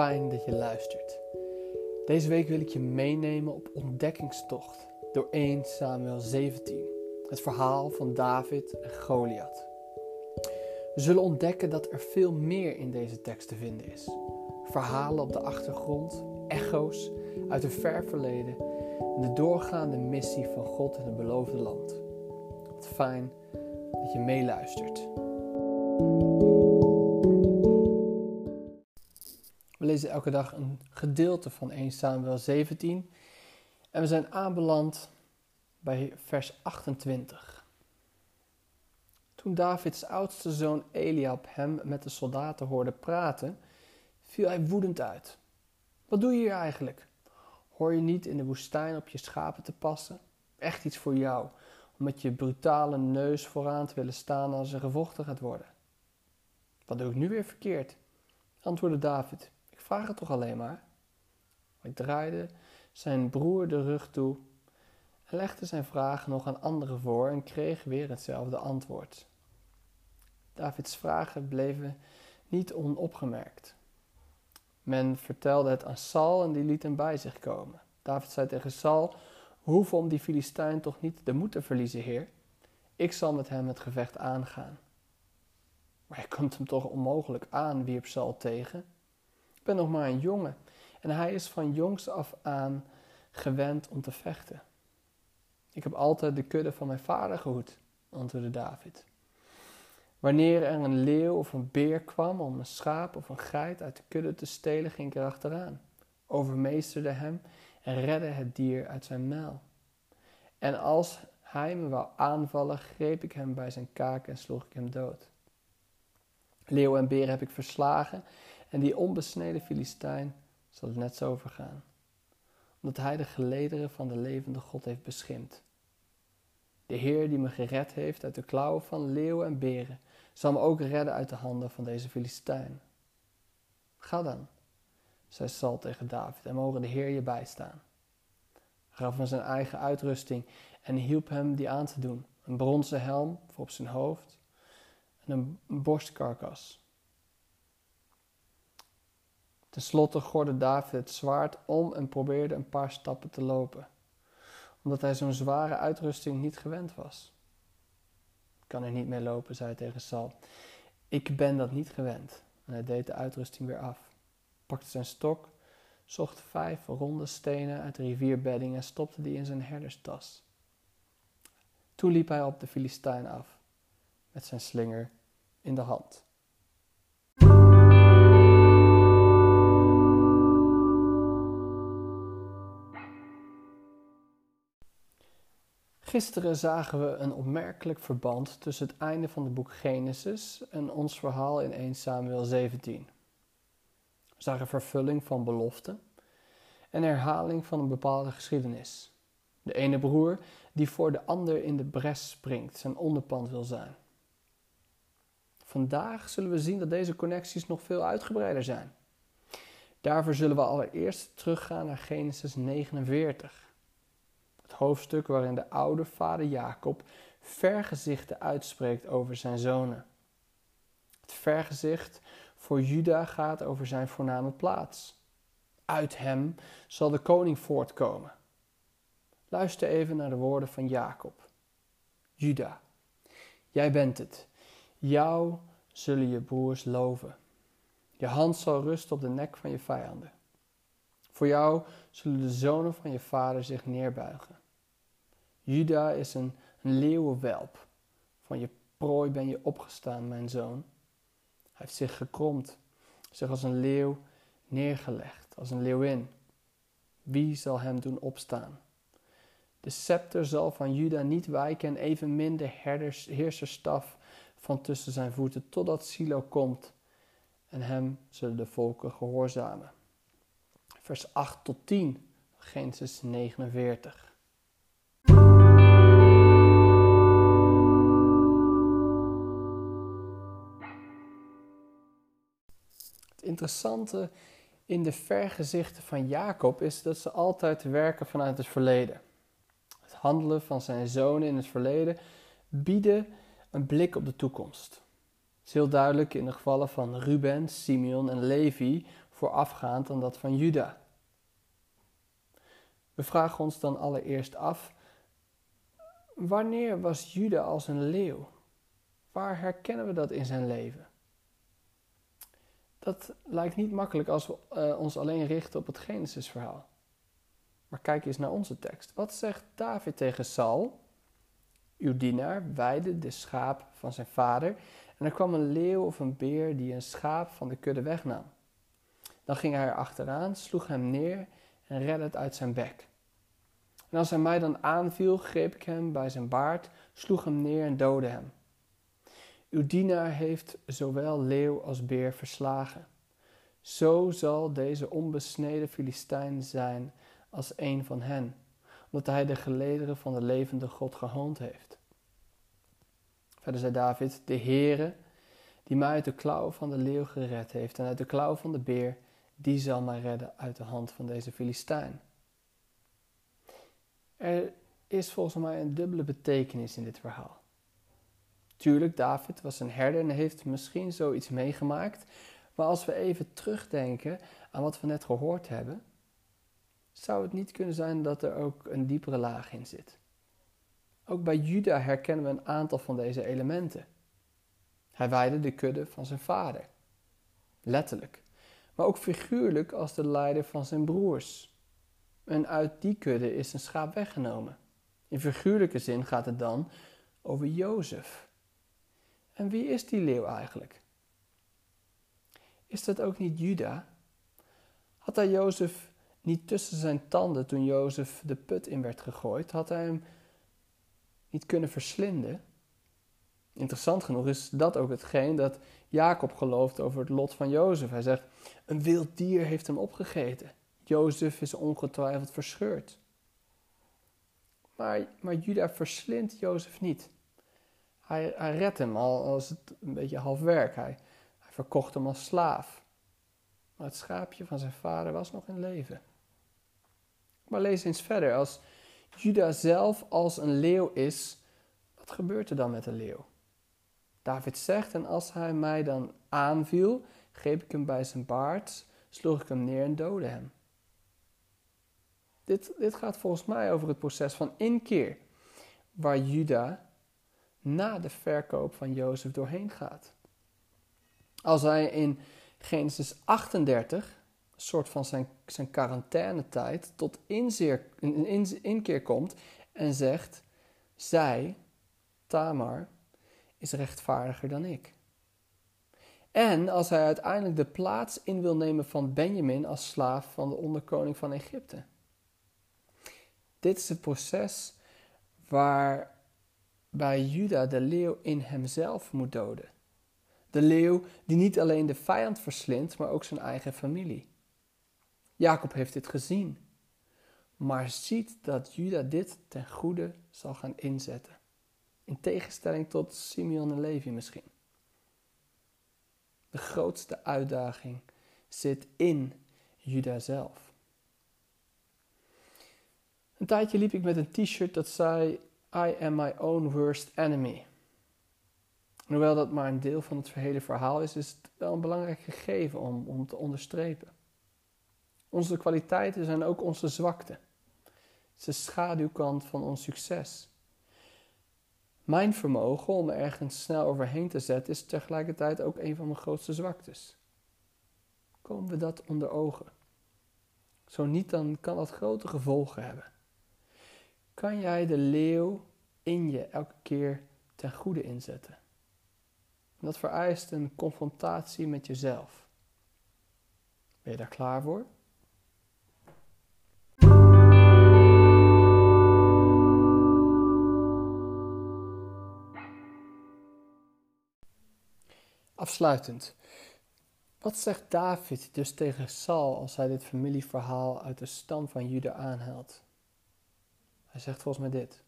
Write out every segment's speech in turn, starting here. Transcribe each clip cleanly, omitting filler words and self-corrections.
fijn dat je luistert. Deze week wil ik je meenemen op ontdekkingstocht door 1 Samuel 17. Het verhaal van David en Goliath. We zullen ontdekken dat er veel meer in deze tekst te vinden is. Verhalen op de achtergrond, echo's uit een ver verleden en de doorgaande missie van God in het beloofde land. Wat fijn dat je meeluistert. We lezen elke dag een gedeelte van 1 Samuel 17 en we zijn aanbeland bij vers 28. Toen Davids oudste zoon Eliab hem met de soldaten hoorde praten, viel hij woedend uit. Wat doe je hier eigenlijk? Hoor je niet in de woestijn op je schapen te passen? Echt iets voor jou, om met je brutale neus vooraan te willen staan als er gevochten gaat worden. Wat doe ik nu weer verkeerd? Antwoordde David. Ik vraag het toch alleen maar? Hij draaide zijn broer de rug toe en legde zijn vraag nog aan anderen voor en kreeg weer hetzelfde antwoord. Davids vragen bleven niet onopgemerkt. Men vertelde het aan Saul en die liet hem bij zich komen. David zei tegen Saul, we hoeven om die Filistijn toch niet de moed te verliezen, heer? Ik zal met hem het gevecht aangaan. Maar hij komt hem toch onmogelijk aan, wierp Saul tegen. Ik ben nog maar een jongen en hij is van jongs af aan gewend om te vechten. Ik heb altijd de kudde van mijn vader gehoed, antwoordde David. Wanneer er een leeuw of een beer kwam om een schaap of een geit uit de kudde te stelen, ging ik erachteraan, overmeesterde hem en redde het dier uit zijn muil. En als hij me wou aanvallen, greep ik hem bij zijn kaak en sloeg ik hem dood. Leeuw en beer heb ik verslagen en die onbesneden Filistijn zal het net zo vergaan, omdat hij de gelederen van de levende God heeft beschimpt. De Heer die me gered heeft uit de klauwen van leeuwen en beren, zal me ook redden uit de handen van deze Filistijn. Ga dan, zei Saul tegen David, en mogen de Heer je bijstaan. Hij gaf hem zijn eigen uitrusting en hielp hem die aan te doen. Een bronzen helm voor op zijn hoofd en een borstkarkas. Ten slotte gordde David het zwaard om en probeerde een paar stappen te lopen, omdat hij zo'n zware uitrusting niet gewend was. Ik kan er niet meer lopen, zei hij tegen Saul. Ik ben dat niet gewend. En hij deed de uitrusting weer af, pakte zijn stok, zocht 5 ronde stenen uit de rivierbedding en stopte die in zijn herderstas. Toen liep hij op de Filistijn af, met zijn slinger in de hand. Gisteren zagen we een opmerkelijk verband tussen het einde van het boek Genesis en ons verhaal in 1 Samuel 17. We zagen vervulling van beloften en herhaling van een bepaalde geschiedenis. De ene broer die voor de ander in de bres springt, zijn onderpand wil zijn. Vandaag zullen we zien dat deze connecties nog veel uitgebreider zijn. Daarvoor zullen we allereerst teruggaan naar Genesis 49. Het hoofdstuk waarin de oude vader Jacob vergezichten uitspreekt over zijn zonen. Het vergezicht voor Juda gaat over zijn voorname plaats. Uit hem zal de koning voortkomen. Luister even naar de woorden van Jacob. Juda, jij bent het. Jou zullen je broers loven. Je hand zal rusten op de nek van je vijanden. Voor jou zullen de zonen van je vader zich neerbuigen. Juda is een leeuwenwelp. Van je prooi ben je opgestaan, mijn zoon. Hij heeft zich gekromd, zich als een leeuw neergelegd, als een leeuwin. Wie zal hem doen opstaan? De scepter zal van Juda niet wijken en evenmin de heerserstaf van tussen zijn voeten, totdat Silo komt en hem zullen de volken gehoorzamen. Vers 8 tot 10, Genesis 49. Het interessante in de vergezichten van Jacob is dat ze altijd werken vanuit het verleden. Het handelen van zijn zonen in het verleden bieden een blik op de toekomst. Het is heel duidelijk in de gevallen van Ruben, Simeon en Levi voorafgaand dan dat van Juda. We vragen ons dan allereerst af, wanneer was Juda als een leeuw? Waar herkennen we dat in zijn leven? Dat lijkt niet makkelijk als we ons alleen richten op het Genesis-verhaal. Maar kijk eens naar onze tekst. Wat zegt David tegen Saul? Uw dienaar weidde de schaap van zijn vader en er kwam een leeuw of een beer die een schaap van de kudde wegnam. Dan ging hij er achteraan, sloeg hem neer en redde het uit zijn bek. En als hij mij dan aanviel, greep ik hem bij zijn baard, sloeg hem neer en doodde hem. Uw dienaar heeft zowel leeuw als beer verslagen. Zo zal deze onbesneden Filistijn zijn als een van hen, omdat hij de gelederen van de levende God gehoond heeft. Verder zei David, de Heere, die mij uit de klauw van de leeuw gered heeft en uit de klauw van de beer, die zal mij redden uit de hand van deze Filistijn. Er is volgens mij een dubbele betekenis in dit verhaal. Tuurlijk, David was een herder en heeft misschien zoiets meegemaakt, maar als we even terugdenken aan wat we net gehoord hebben, zou het niet kunnen zijn dat er ook een diepere laag in zit. Ook bij Juda herkennen we een aantal van deze elementen. Hij weidde de kudde van zijn vader, letterlijk, maar ook figuurlijk als de leider van zijn broers. En uit die kudde is een schaap weggenomen. In figuurlijke zin gaat het dan over Jozef. En wie is die leeuw eigenlijk? Is dat ook niet Juda? Had hij Jozef niet tussen zijn tanden toen Jozef de put in werd gegooid? Had hij hem niet kunnen verslinden? Interessant genoeg is dat ook hetgeen dat Jacob gelooft over het lot van Jozef. Hij zegt, een wild dier heeft hem opgegeten. Jozef is ongetwijfeld verscheurd. Maar Juda verslindt Jozef niet. Hij redt hem, al als het een beetje half werk. Hij verkocht hem als slaaf. Maar het schaapje van zijn vader was nog in leven. Maar lees eens verder. Als Juda zelf als een leeuw is, wat gebeurt er dan met de leeuw? David zegt, en als hij mij dan aanviel, greep ik hem bij zijn baard, sloeg ik hem neer en doodde hem. Dit gaat volgens mij over het proces van inkeer, waar Juda na de verkoop van Jozef doorheen gaat. Als hij in Genesis 38, een soort van zijn quarantainetijd, tot inkeer komt en zegt, zij, Tamar, is rechtvaardiger dan ik. En als hij uiteindelijk de plaats in wil nemen van Benjamin als slaaf van de onderkoning van Egypte. Dit is het proces waarbij Juda de leeuw in hemzelf moet doden. De leeuw die niet alleen de vijand verslindt, maar ook zijn eigen familie. Jacob heeft dit gezien, maar ziet dat Juda dit ten goede zal gaan inzetten. In tegenstelling tot Simeon en Levi misschien. De grootste uitdaging zit in Juda zelf. Een tijdje liep ik met een t-shirt dat zei, I am my own worst enemy. En hoewel dat maar een deel van het hele verhaal is, is het wel een belangrijk gegeven om te onderstrepen. Onze kwaliteiten zijn ook onze zwakte. Het is de schaduwkant van ons succes. Mijn vermogen om ergens snel overheen te zetten is tegelijkertijd ook een van mijn grootste zwaktes. Komen we dat onder ogen? Zo niet, dan kan dat grote gevolgen hebben. Kan jij de leeuw in je elke keer ten goede inzetten? Dat vereist een confrontatie met jezelf. Ben je daar klaar voor? Afsluitend. Wat zegt David dus tegen Saul als hij dit familieverhaal uit de stam van Juda aanhaalt? Hij zegt volgens mij dit.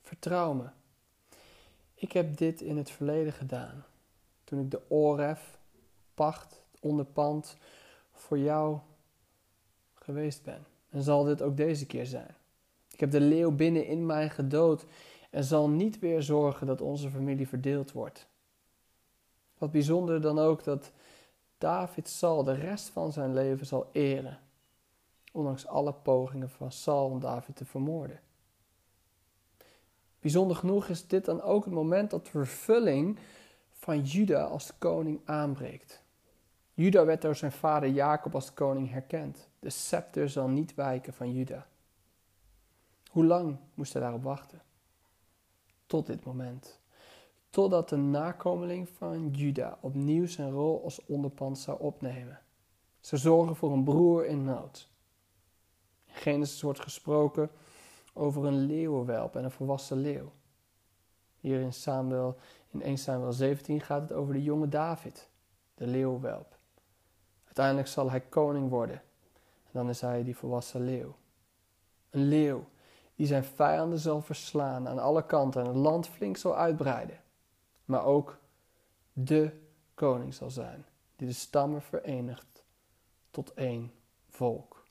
Vertrouw me. Ik heb dit in het verleden gedaan. Toen ik de oref, pacht, onderpand voor jou geweest ben. En zal dit ook deze keer zijn. Ik heb de leeuw binnen in mij gedood en zal niet weer zorgen dat onze familie verdeeld wordt. Wat bijzonder dan ook dat David Saul de rest van zijn leven zal eren, ondanks alle pogingen van Saul om David te vermoorden. Bijzonder genoeg is dit dan ook het moment dat de vervulling van Juda als koning aanbreekt. Juda werd door zijn vader Jacob als koning herkend. De scepter zal niet wijken van Juda. Hoe lang moest hij daarop wachten? Tot dit moment. Totdat de nakomeling van Juda opnieuw zijn rol als onderpand zou opnemen. Ze zorgen voor een broer in nood. In Genesis wordt gesproken over een leeuwenwelp en een volwassen leeuw. Hier in 1 Samuel 17 gaat het over de jonge David, de leeuwenwelp. Uiteindelijk zal hij koning worden. En dan is hij die volwassen leeuw. Een leeuw die zijn vijanden zal verslaan aan alle kanten en het land flink zal uitbreiden. Maar ook de koning zal zijn, die de stammen verenigt tot één volk.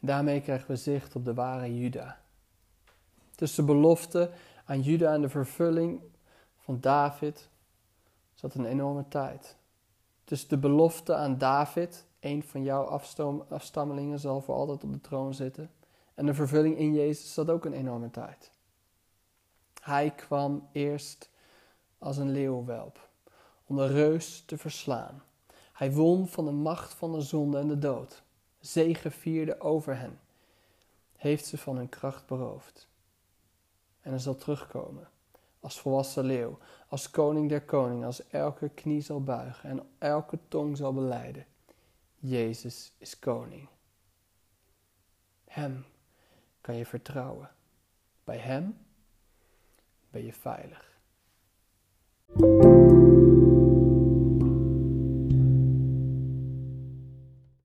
En daarmee krijgen we zicht op de ware Juda. Tussen de belofte aan Juda en de vervulling van David zat een enorme tijd. Tussen de belofte aan David, een van jouw afstammelingen zal voor altijd op de troon zitten, en de vervulling in Jezus zat ook een enorme tijd. Hij kwam eerst als een leeuwwelp, om de reus te verslaan. Hij won van de macht van de zonde en de dood, zegevierde over hen, heeft ze van hun kracht beroofd. En hij zal terugkomen, als volwassen leeuw, als koning der koningen, als elke knie zal buigen en elke tong zal belijden. Jezus is koning. Hem kan je vertrouwen. Bij hem ben je veilig.